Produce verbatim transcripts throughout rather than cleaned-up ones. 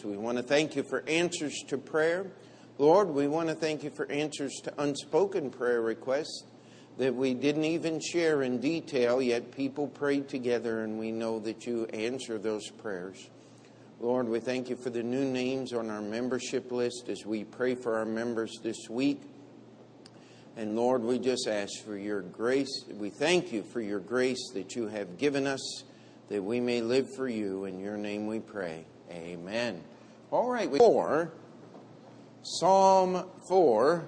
So we want to thank you for answers to prayer. Lord, we want to thank you for answers to unspoken prayer requests that we didn't even share in detail, yet people prayed together, and we know that you answer those prayers. Lord, we thank you for the new names on our membership list as we pray for our members this week. And Lord, we just ask for your grace. We thank you for your grace that you have given us, that we may live for you. In your name we pray. Amen. All right. Four, Psalm four.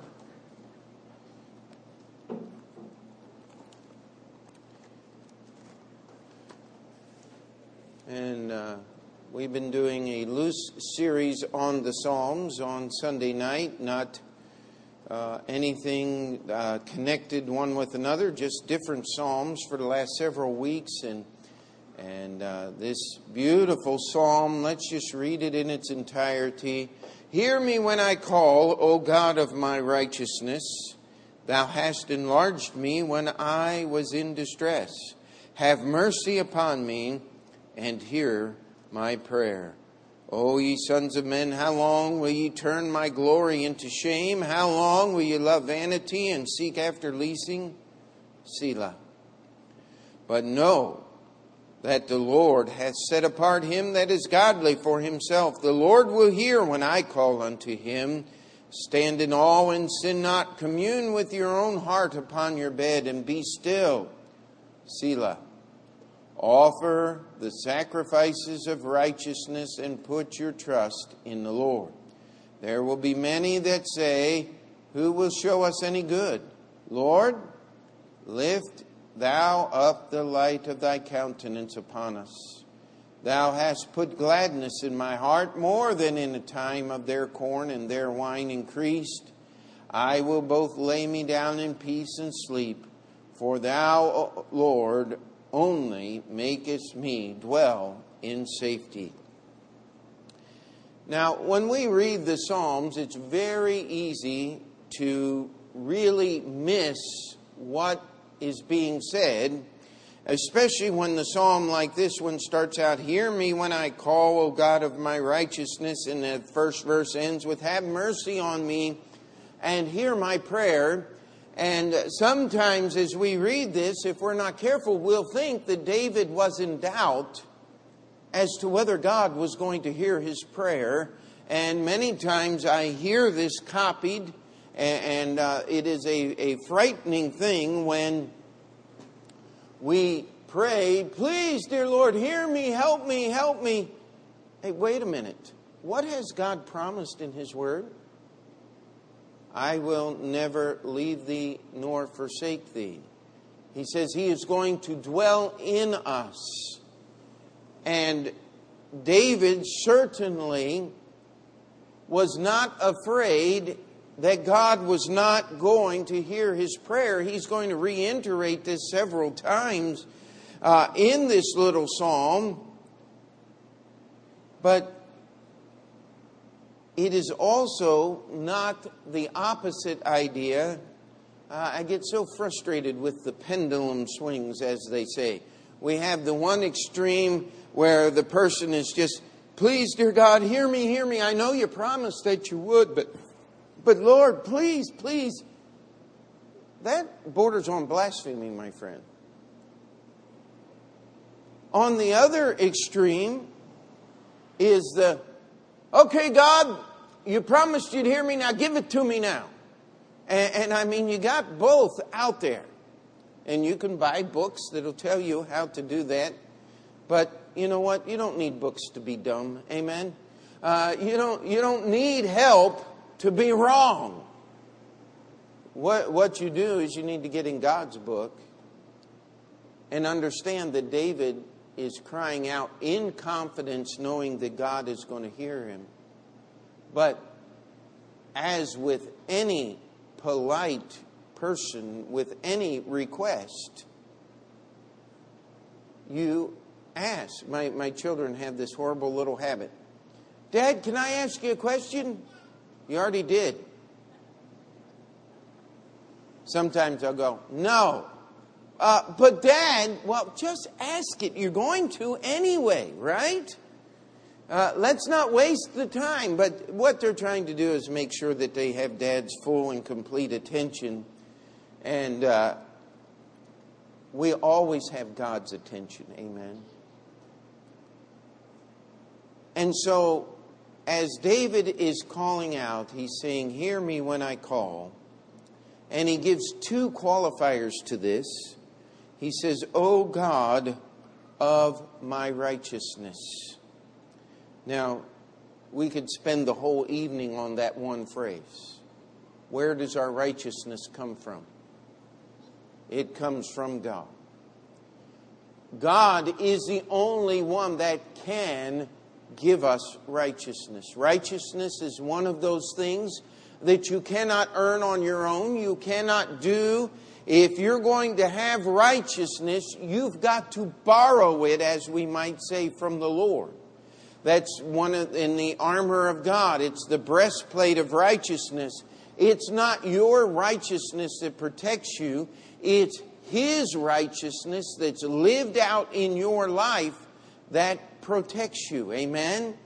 And uh, we've been doing a loose series on the Psalms on Sunday night, not uh, anything uh, connected one with another, just different Psalms for the last several weeks. And And uh, this beautiful psalm, let's just read it in its entirety. Hear me when I call, O God of my righteousness. Thou hast enlarged me when I was in distress. Have mercy upon me and hear my prayer. O ye sons of men, how long will ye turn my glory into shame? How long will ye love vanity and seek after leasing? Selah. But know that the Lord hath set apart him that is godly for himself. The Lord will hear when I call unto him. Stand in awe and sin not. Commune with your own heart upon your bed and be still. Selah. Offer the sacrifices of righteousness and put your trust in the Lord. There will be many that say, who will show us any good? Lord, lift Thou up the light of thy countenance upon us. Thou hast put gladness in my heart more than in the time of their corn and their wine increased. I will both lay me down in peace and sleep, for thou, Lord, only makest me dwell in safety. Now, when we read the Psalms, it's very easy to really miss what is being said, especially when the psalm like this one starts out, hear me when I call, O God of my righteousness, and the first verse ends with, have mercy on me and hear my prayer. And sometimes as we read this, if we're not careful, we'll think that David was in doubt as to whether God was going to hear his prayer. And many times I hear this copied. And uh, it is a, a frightening thing when we pray, please, dear Lord, hear me, help me, help me. Hey, wait a minute. What has God promised in his word? I will never leave thee nor forsake thee. He says he is going to dwell in us. And David certainly was not afraid that God was not going to hear his prayer. He's going to reiterate this several times uh, in this little psalm. But it is also not the opposite idea. Uh, I get so frustrated with the pendulum swings, as they say. We have the one extreme where the person is just, please, dear God, hear me, hear me. I know you promised that you would, but... But Lord, please, please. That borders on blasphemy, my friend. On the other extreme is the, okay, God, you promised you'd hear me, now give it to me now. And, and I mean, you got both out there. And you can buy books that'll tell you how to do that. But you know what? You don't need books to be dumb. Amen? Uh, you don't, you don't need help to be wrong. What, what you do is you need to get in God's book and understand that David is crying out in confidence, knowing that God is going to hear him. But as with any polite person, with any request, you ask. My, my children have this horrible little habit. Dad, can I ask you a question? You already did. Sometimes I'll go, no. Uh, but Dad, well, just ask it. You're going to anyway, right? Uh, let's not waste the time. But what they're trying to do is make sure that they have Dad's full and complete attention. And uh, we always have God's attention. Amen. And so, as David is calling out, he's saying, "Hear me when I call." And he gives two qualifiers to this. He says, "O God of my righteousness." Now, we could spend the whole evening on that one phrase. Where does our righteousness come from? It comes from God. God is the only one that can give us righteousness. Righteousness is one of those things that you cannot earn on your own. You cannot do. If you're going to have righteousness, you've got to borrow it, as we might say, from the Lord. That's one of, in the armor of God. It's the breastplate of righteousness. It's not your righteousness that protects you. It's His righteousness that's lived out in your life that protects you. Amen?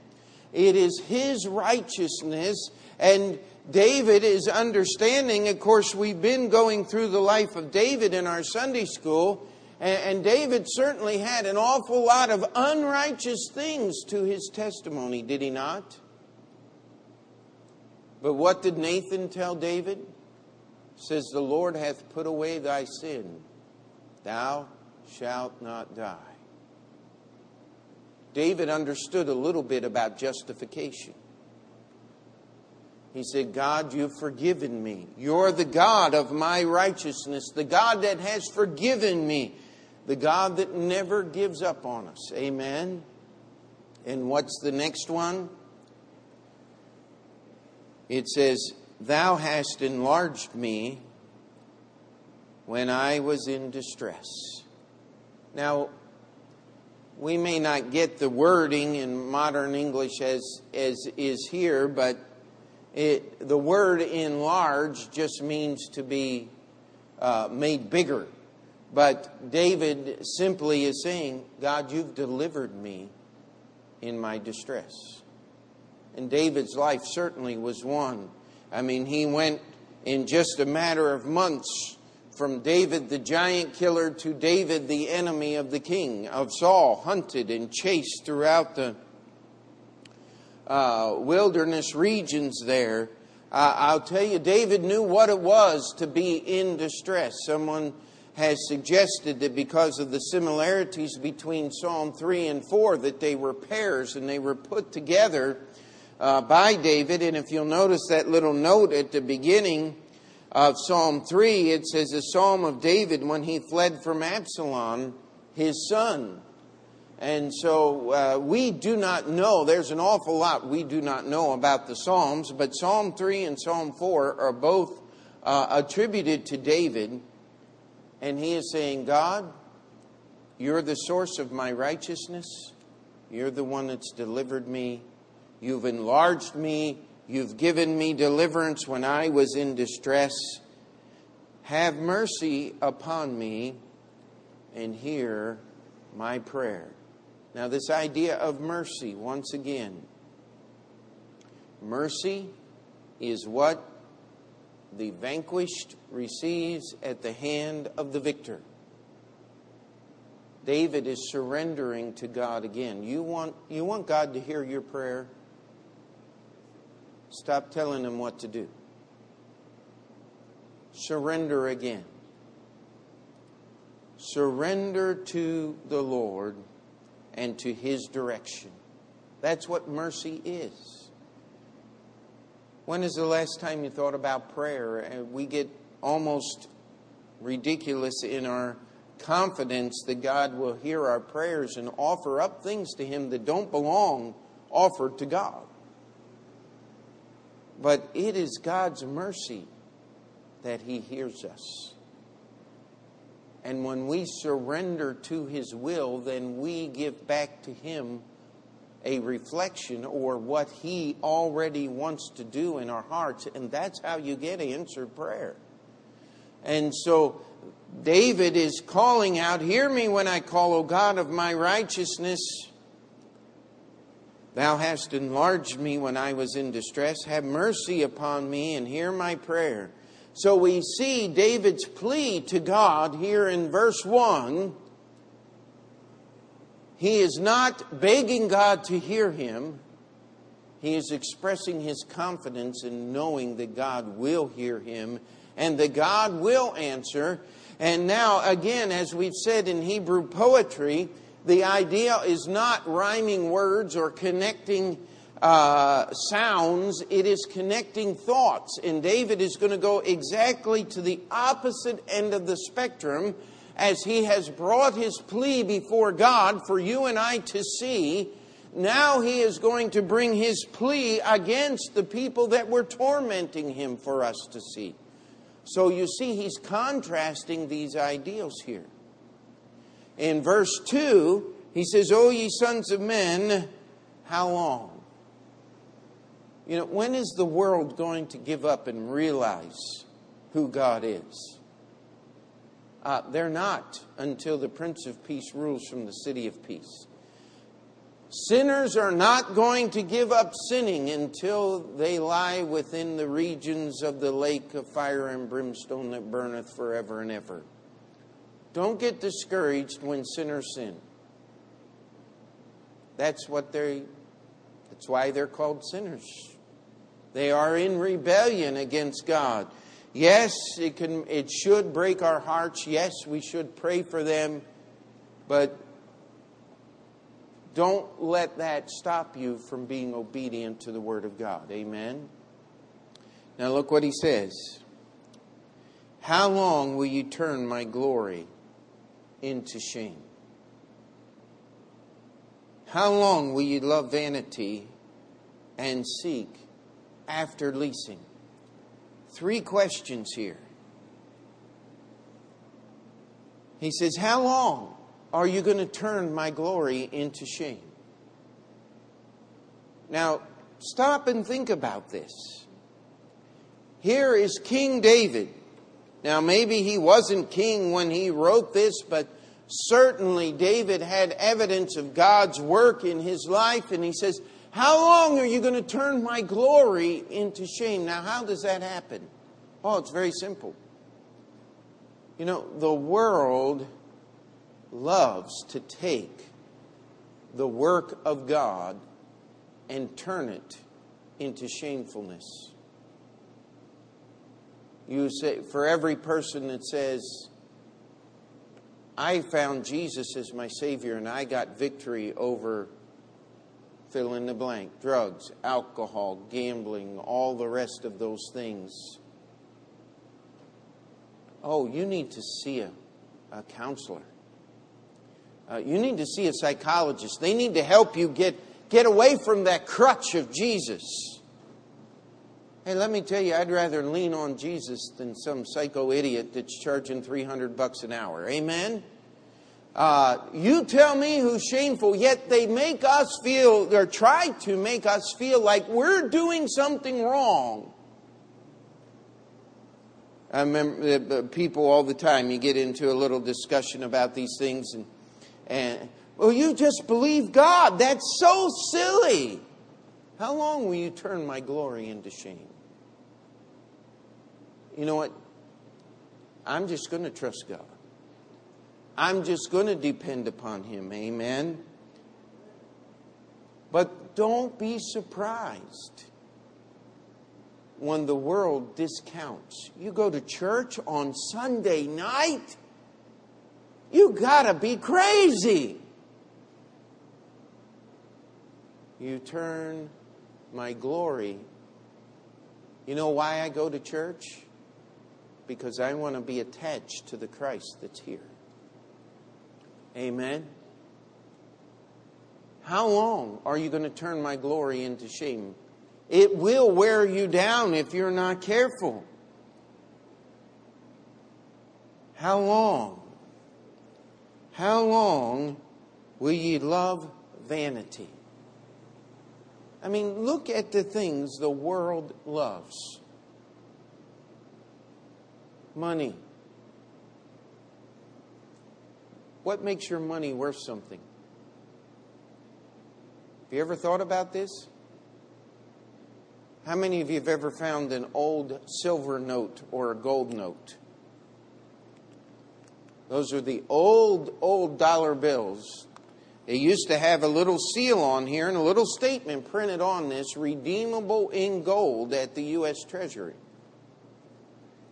It is His righteousness. And David is understanding, of course, we've been going through the life of David in our Sunday school, and David certainly had an awful lot of unrighteous things to his testimony, did he not? But what did Nathan tell David? It says, "The Lord hath put away thy sin. Thou shalt not die." David understood a little bit about justification. He said, "God, you've forgiven me. You're the God of my righteousness, the God that has forgiven me, the God that never gives up on us." Amen. And what's the next one? It says, "Thou hast enlarged me when I was in distress." Now, we may not get the wording in modern English as, as is here, but It, the word enlarge just means to be uh, made bigger. But David simply is saying, "God, you've delivered me in my distress." And David's life certainly was one. I mean, he went in just a matter of months from David the giant killer to David the enemy of the king, of Saul, hunted and chased throughout the Uh, wilderness regions there. Uh, I'll tell you, David knew what it was to be in distress. Someone has suggested that because of the similarities between Psalm three and four, that they were pairs and they were put together uh, by David. And if you'll notice that little note at the beginning of Psalm three, it says, "A psalm of David when he fled from Absalom, his son." And so uh, we do not know. There's an awful lot we do not know about the Psalms, but Psalm three and Psalm four are both uh, attributed to David. And he is saying, "God, you're the source of my righteousness. You're the one that's delivered me. You've enlarged me. You've given me deliverance when I was in distress. Have mercy upon me and hear my prayer." Now, this idea of mercy, once again, mercy is what the vanquished receives at the hand of the victor. David is surrendering to God again. You want, you want God to hear your prayer? Stop telling Him what to do. Surrender again. Surrender to the Lord and to His direction. That's what mercy is. When is the last time you thought about prayer? We get almost ridiculous in our confidence that God will hear our prayers and offer up things to Him that don't belong offered to God. But it is God's mercy that He hears us. And when we surrender to His will, then we give back to Him a reflection or what He already wants to do in our hearts. And that's how you get answered prayer. And so David is calling out, "Hear me when I call, O God of my righteousness. Thou hast enlarged me when I was in distress. Have mercy upon me and hear my prayer. So we see David's plea to God here in verse one. He is not begging God to hear him. He is expressing his confidence in knowing that God will hear him and that God will answer. And now, again, as we've said in Hebrew poetry, the idea is not rhyming words or connecting uh, sounds. It is connecting thoughts. And David is going to go exactly to the opposite end of the spectrum as he has brought his plea before God for you and I to see. Now he is going to bring his plea against the people that were tormenting him for us to see. So you see, he's contrasting these ideals here. In verse two, he says, O ye sons of men, how long? You know, when is the world going to give up and realize who God is? Uh, they're not until the Prince of Peace rules from the City of Peace. Sinners are not going to give up sinning until they lie within the regions of the lake of fire and brimstone that burneth forever and ever. Don't get discouraged when sinners sin. That's what they, that's why they're called sinners. They are in rebellion against God. Yes, it can, it should break our hearts. Yes, we should pray for them, but don't let that stop you from being obedient to the Word of God. Amen? Now look what he says. How long will you turn my glory into shame? How long will you love vanity and seek after leasing? Three questions here. He says, how long are you going to turn my glory into shame? Now, stop and think about this. Here is King David. Now, maybe he wasn't king when he wrote this, but certainly David had evidence of God's work in his life. And he says, how long are you going to turn my glory into shame? Now, how does that happen? Oh, it's very simple. You know, the world loves to take the work of God and turn it into shamefulness. You say, for every person that says, I found Jesus as my Savior and I got victory over fill in the blank, drugs, alcohol, gambling, all the rest of those things. Oh, you need to see a, a counselor. Uh, you need to see a psychologist. They need to help you get, get away from that crutch of Jesus. Hey, let me tell you, I'd rather lean on Jesus than some psycho idiot that's charging three hundred bucks an hour. Amen? Uh, you tell me who's shameful, yet they make us feel, or try to make us feel like we're doing something wrong. I remember uh, people all the time, you get into a little discussion about these things and And, well, you just believe God. That's so silly. How long will you turn my glory into shame? You know what? I'm just going to trust God. I'm just going to depend upon Him. Amen? But don't be surprised when the world discounts. You go to church on Sunday night. You gotta be crazy. You turn my glory. You know why I go to church? Because I want to be attached to the Christ that's here. Amen. How long are you going to turn my glory into shame? It will wear you down if you're not careful. How long? How long will ye love vanity? I mean, look at the things the world loves. Money. What makes your money worth something? Have you ever thought about this? How many of you have ever found an old silver note or a gold note? Those are the old, old dollar bills. They used to have a little seal on here and a little statement printed on this, redeemable in gold at the U S Treasury.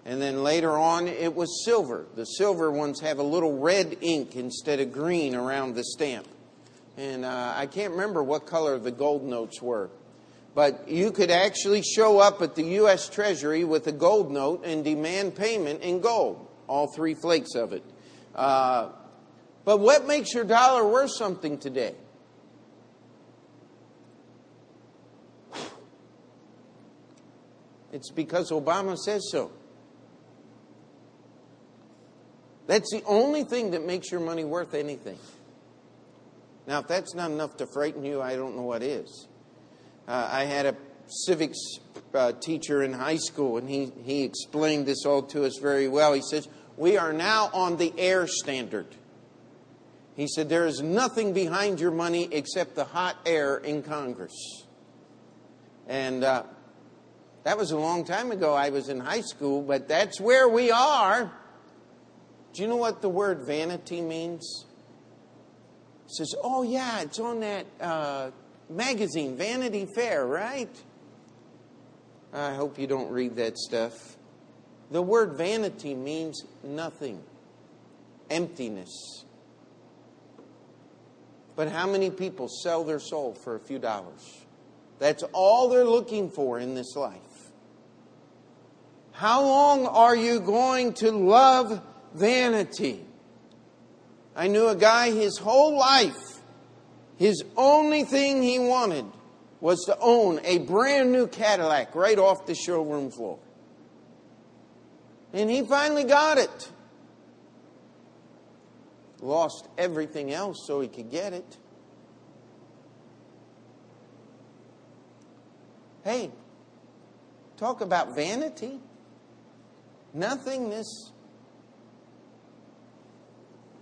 And then later on, it was silver. The silver ones have a little red ink instead of green around the stamp. And uh, I can't remember what color the gold notes were. But you could actually show up at the U S Treasury with a gold note and demand payment in gold, all three flakes of it. Uh, but what makes your dollar worth something today? It's because Obama says so. That's the only thing that makes your money worth anything. Now, if that's not enough to frighten you, I don't know what is. Uh, I had a civics uh, teacher in high school, and he, he explained this all to us very well. He says, we are now on the air standard. He said, there is nothing behind your money except the hot air in Congress. And uh, that was a long time ago. I was in high school, but that's where we are. Do you know what the word vanity means? It says, oh, yeah, it's on that uh, magazine, Vanity Fair, right? I hope you don't read that stuff. The word vanity means nothing, emptiness. But how many people sell their soul for a few dollars? That's all they're looking for in this life. How long are you going to love vanity? I knew a guy his whole life, his only thing he wanted was to own a brand new Cadillac right off the showroom floor. And he finally got it. Lost everything else so he could get it. Hey, talk about vanity. Nothingness.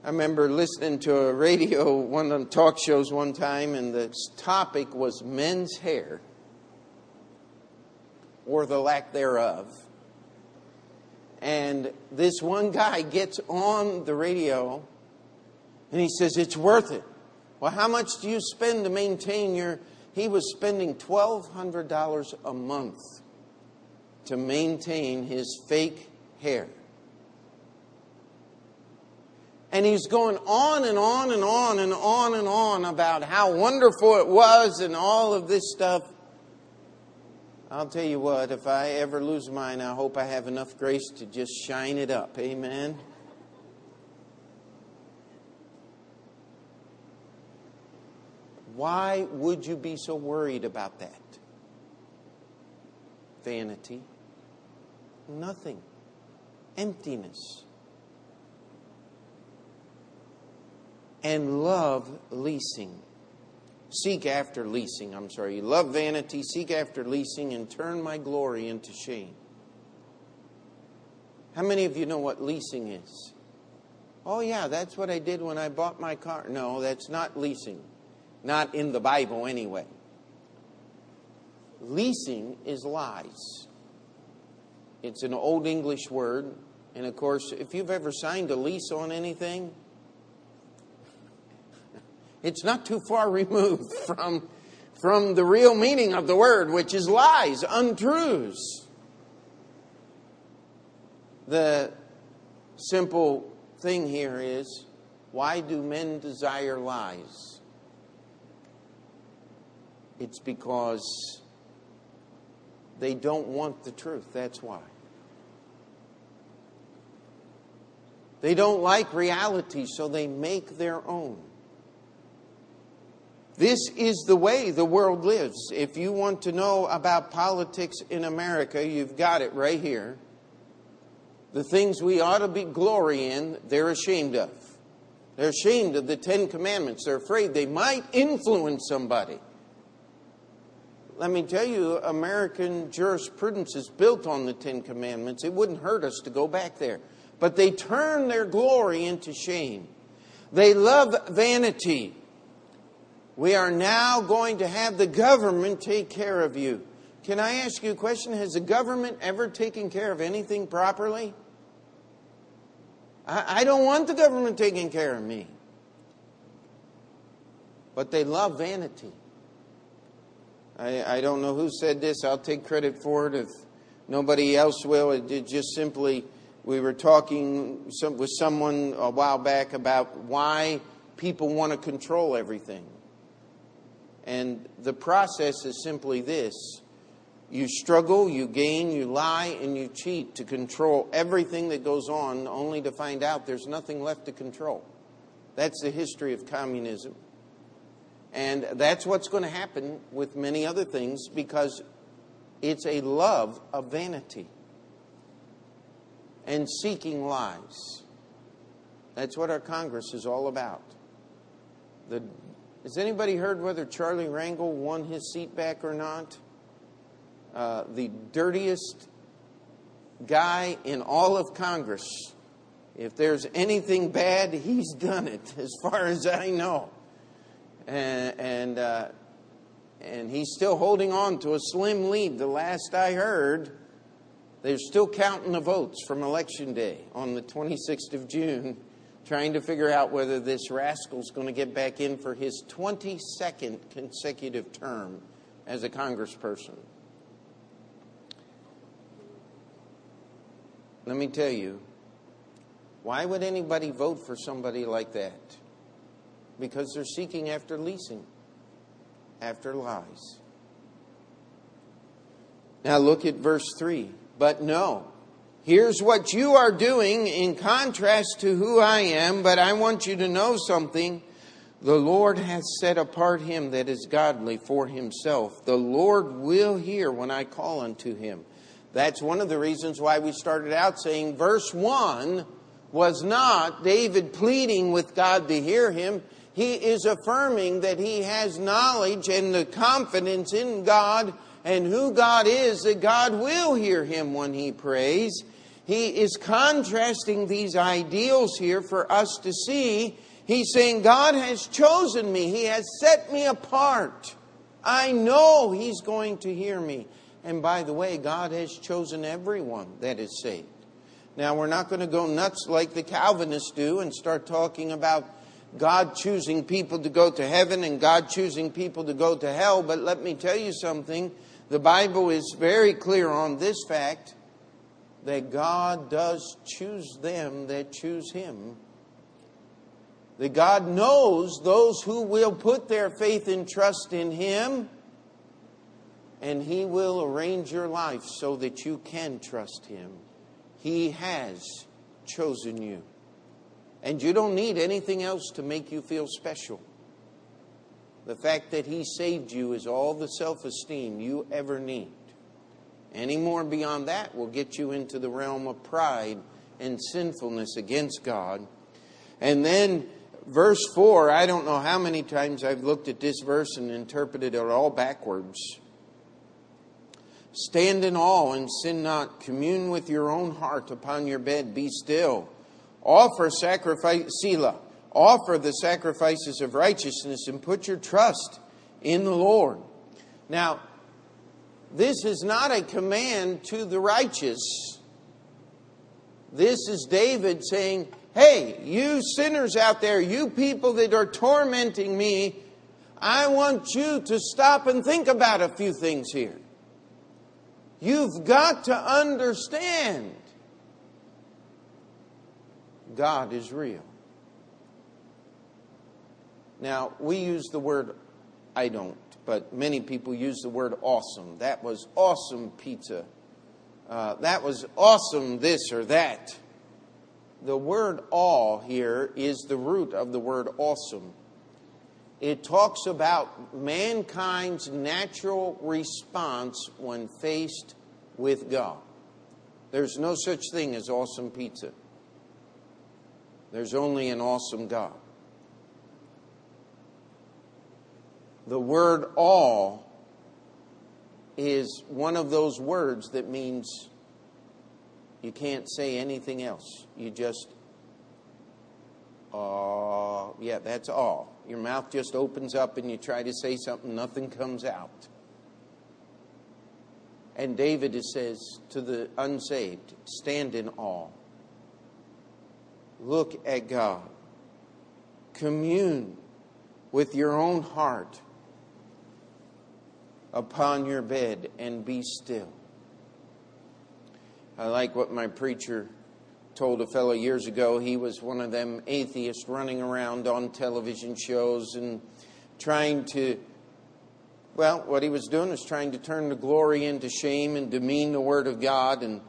I remember listening to a radio, one of the talk shows one time, and the topic was men's hair, or the lack thereof. And this one guy gets on the radio, and he says, it's worth it. Well, how much do you spend to maintain your... He was spending twelve hundred dollars a month to maintain his fake hair. And he's going on and on and on and on and on about how wonderful it was and all of this stuff. I'll tell you what, if I ever lose mine, I hope I have enough grace to just shine it up. Amen. Why would you be so worried about that? Vanity. Nothing. Emptiness. And love leasing. Seek after leasing, I'm sorry. Love vanity, seek after leasing, and turn my glory into shame. How many of you know what leasing is? Oh yeah, that's what I did when I bought my car. No, that's not leasing. Not in the Bible anyway. Leasing is lies. It's an old English word. And of course, if you've ever signed a lease on anything, it's not too far removed from, from the real meaning of the word, which is lies, untruths. The simple thing here is, why do men desire lies? It's because they don't want the truth. That's why. They don't like reality, so they make their own. This is the way the world lives. If you want to know about politics in America, you've got it right here. The things we ought to be glory in, they're ashamed of. They're ashamed of the Ten Commandments. They're afraid they might influence somebody. Let me tell you, American jurisprudence is built on the Ten Commandments. It wouldn't hurt us to go back there. But they turn their glory into shame. They love vanity. We are now going to have the government take care of you. Can I ask you a question? Has the government ever taken care of anything properly? I, I don't want the government taking care of me. But they love vanity. I, I don't know who said this. I'll take credit for it if nobody else will. It, it just simply, we were talking some, with someone a while back about why people want to control everything. And the process is simply this. You struggle, you gain, you lie, and you cheat to control everything that goes on, only to find out there's nothing left to control. That's the history of communism. And that's what's going to happen with many other things, because it's a love of vanity and seeking lies. That's what our Congress is all about. The, has anybody heard whether Charlie Rangel won his seat back or not? Uh, the dirtiest guy in all of Congress. If there's anything bad, he's done it, as far as I know. And and, uh, and he's still holding on to a slim lead. The last I heard, they're still counting the votes from Election Day on the twenty-sixth of June, trying to figure out whether this rascal's going to get back in for his twenty-second consecutive term as a congressperson. Let me tell you, why would anybody vote for somebody like that? Because they're seeking after leasing, after lies. Now look at verse three. But no, here's what you are doing in contrast to who I am, but I want you to know something. The Lord hath set apart him that is godly for himself. The Lord will hear when I call unto him. That's one of the reasons why we started out saying verse one was not David pleading with God to hear him. He is affirming that he has knowledge and the confidence in God and who God is, that God will hear him when he prays. He is contrasting these ideals here for us to see. He's saying, God has chosen me. He has set me apart. I know he's going to hear me. And by the way, God has chosen everyone that is saved. Now, we're not going to go nuts like the Calvinists do and start talking about God choosing people to go to heaven and God choosing people to go to hell. But let me tell you something. The Bible is very clear on this fact, that God does choose them that choose him. That God knows those who will put their faith and trust in him. And he will arrange your life so that you can trust him. He has chosen you. And you don't need anything else to make you feel special. The fact that he saved you is all the self-esteem you ever need. Any more beyond that will get you into the realm of pride and sinfulness against God. And then verse four, I don't know how many times I've looked at this verse and interpreted it all backwards. Stand in awe and sin not. Commune with your own heart upon your bed. Be still. Offer sacrifice, Selah. Offer the sacrifices of righteousness and put your trust in the Lord. Now, this is not a command to the righteous. This is David saying, hey, you sinners out there, you people that are tormenting me, I want you to stop and think about a few things here. You've got to understand God is real. Now, we use the word, I don't, but many people use the word awesome. That was awesome pizza. Uh, that was awesome this or that. The word awe here is the root of the word awesome. It talks about mankind's natural response when faced with God. There's no such thing as awesome pizza. There's only an awesome God. The word awe is one of those words that means you can't say anything else. You just Uh, yeah, that's all. Your mouth just opens up and you try to say something, nothing comes out. And David says to the unsaved, stand in awe. Look at God. Commune with your own heart upon your bed and be still. I like what my preacher told a fellow years ago. He was one of them atheists running around on television shows and trying to, well, what he was doing was trying to turn the glory into shame and demean the Word of God. And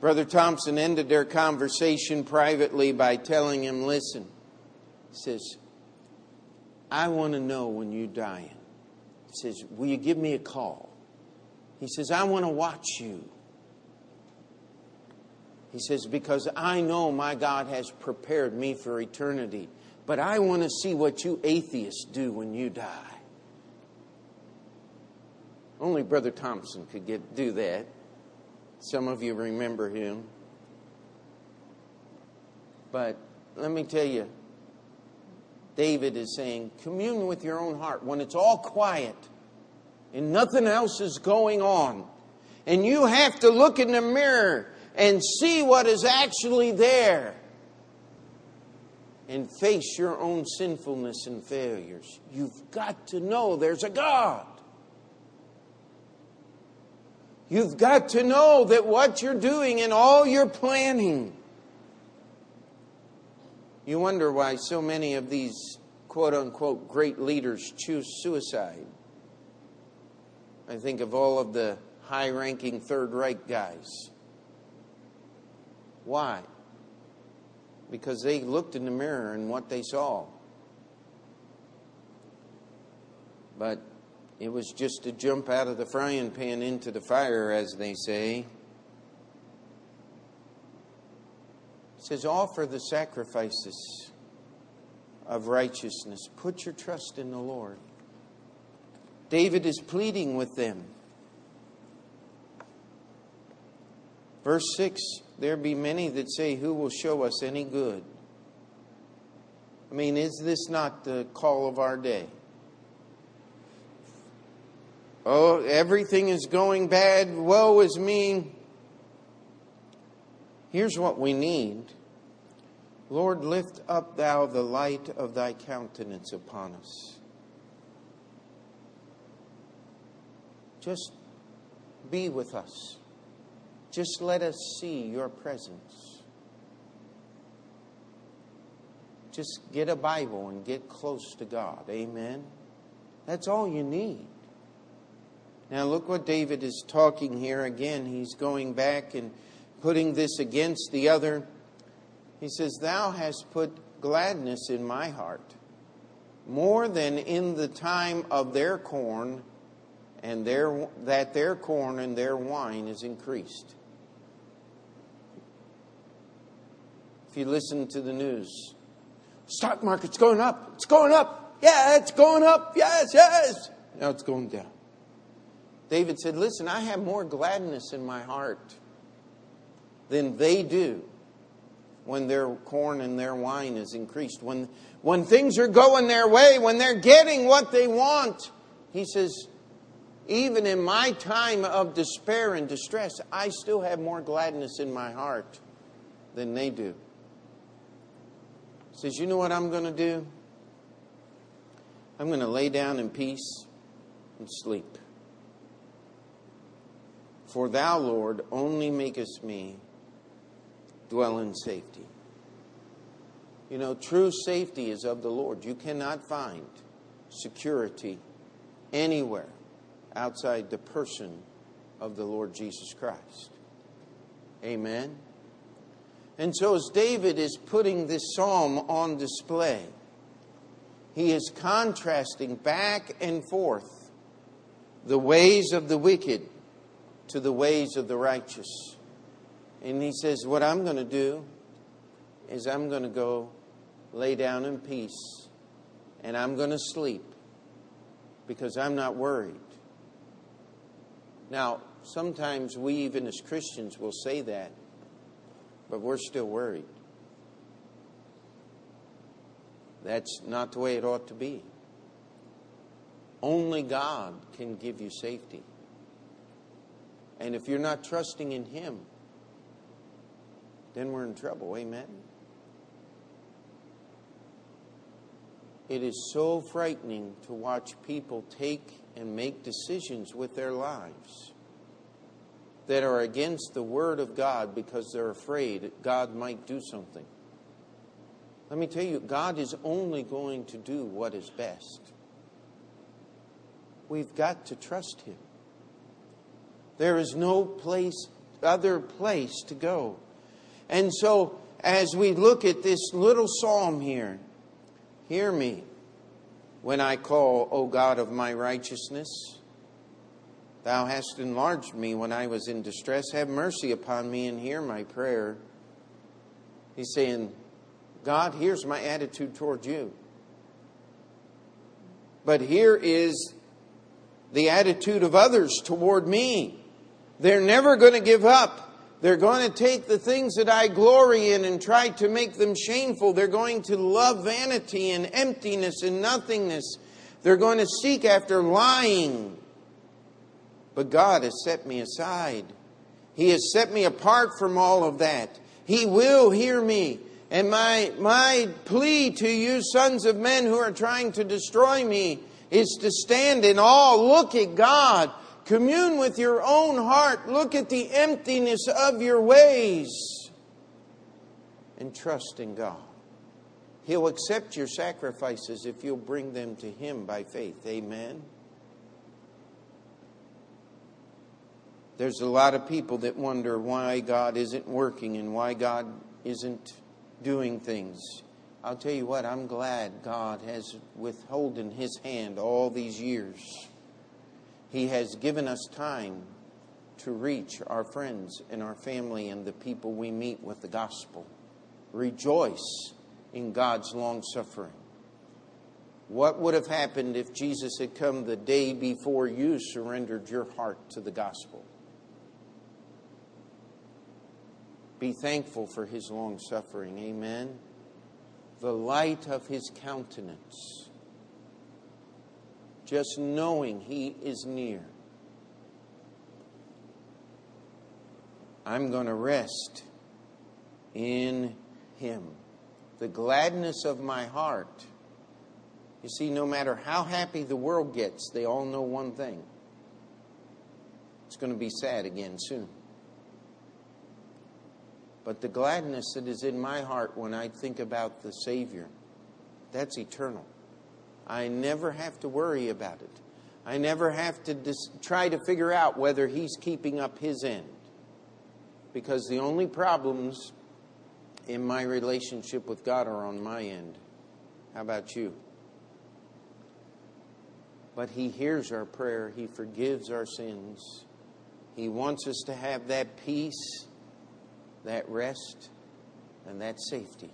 Brother Thompson ended their conversation privately by telling him, listen, he says, I want to know when you're dying. He says, will you give me a call? He says, I want to watch you. He says, because I know my God has prepared me for eternity. But I want to see what you atheists do when you die. Only Brother Thompson could get, do that. Some of you remember him. But let me tell you, David is saying, commune with your own heart. When it's all quiet and nothing else is going on, and you have to look in the mirror and see what is actually there, and face your own sinfulness and failures. You've got to know there's a God. You've got to know that what you're doing and all you're planning. You wonder why so many of these quote-unquote great leaders choose suicide. I think of all of the high-ranking Third Reich guys. Why? Because they looked in the mirror and what they saw. But it was just to jump out of the frying pan into the fire, as they say. It says, offer the sacrifices of righteousness. Put your trust in the Lord. David is pleading with them. Verse six, there be many that say, who will show us any good? I mean, is this not the call of our day? Oh, everything is going bad. Woe is me. Here's what we need. Lord, lift up thou the light of thy countenance upon us. Just be with us. Just let us see your presence. Just get a Bible and get close to God. Amen? That's all you need. Now look what David is talking here again. He's going back and putting this against the other. He says, thou hast put gladness in my heart, more than in the time of their corn, and their, that their corn and their wine is increased. If you listen to the news, stock market's going up. It's going up. Yeah, it's going up. Yes, yes. Now it's going down. David said, listen, I have more gladness in my heart than they do when their corn and their wine is increased. When, when things are going their way, when they're getting what they want, he says, even in my time of despair and distress, I still have more gladness in my heart than they do. He says, you know what I'm going to do? I'm going to lay down in peace and sleep. For thou, Lord, only makest me dwell in safety. You know, true safety is of the Lord. You cannot find security anywhere outside the person of the Lord Jesus Christ. Amen? And so as David is putting this psalm on display, he is contrasting back and forth the ways of the wicked to the ways of the righteous. And he says, what I'm going to do is I'm going to go lay down in peace and I'm going to sleep because I'm not worried. Now, sometimes we even as Christians will say that, but we're still worried. That's not the way it ought to be. Only God can give you safety. And if you're not trusting in Him, then we're in trouble. Amen? It is so frightening to watch people take and make decisions with their lives that are against the Word of God because they're afraid God might do something. Let me tell you, God is only going to do what is best. We've got to trust Him. There is no place, other place to go. And so, as we look at this little psalm here, hear me when I call, O God of my righteousness. Thou hast enlarged me when I was in distress. Have mercy upon me and hear my prayer. He's saying, God, here's my attitude toward you. But here is the attitude of others toward me. They're never going to give up. They're going to take the things that I glory in and try to make them shameful. They're going to love vanity and emptiness and nothingness. They're going to seek after lying. But God has set me aside. He has set me apart from all of that. He will hear me. And my, my plea to you, sons of men who are trying to destroy me, is to stand in awe, look at God, commune with your own heart, look at the emptiness of your ways, and trust in God. He'll accept your sacrifices if you'll bring them to Him by faith. Amen? There's a lot of people that wonder why God isn't working and why God isn't doing things. I'll tell you what, I'm glad God has withholden His hand all these years. He has given us time to reach our friends and our family and the people we meet with the gospel. Rejoice in God's long suffering. What would have happened if Jesus had come the day before you surrendered your heart to the gospel? Be thankful for His long suffering. Amen. The light of His countenance. Just knowing He is near. I'm going to rest in Him. The gladness of my heart. You see, no matter how happy the world gets, they all know one thing. It's going to be sad again soon. But the gladness that is in my heart when I think about the Savior, that's eternal. I never have to worry about it. I never have to dis- try to figure out whether He's keeping up His end. Because the only problems in my relationship with God are on my end. How about you? But He hears our prayer. He forgives our sins. He wants us to have that peace, that rest, and that safety.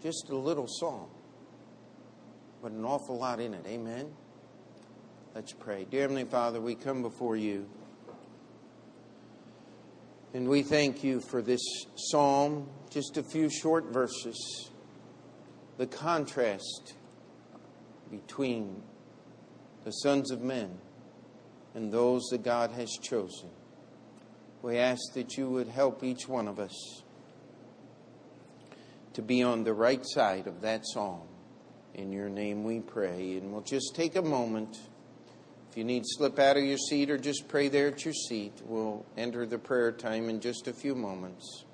Just a little song, but an awful lot in it. Amen? Let's pray. Dear Heavenly Father, we come before You, and we thank You for this psalm, just a few short verses, the contrast between the sons of men and those that God has chosen. We ask that You would help each one of us to be on the right side of that psalm. In Your name we pray. And we'll just take a moment. If you need to slip out of your seat or just pray there at your seat, we'll enter the prayer time in just a few moments.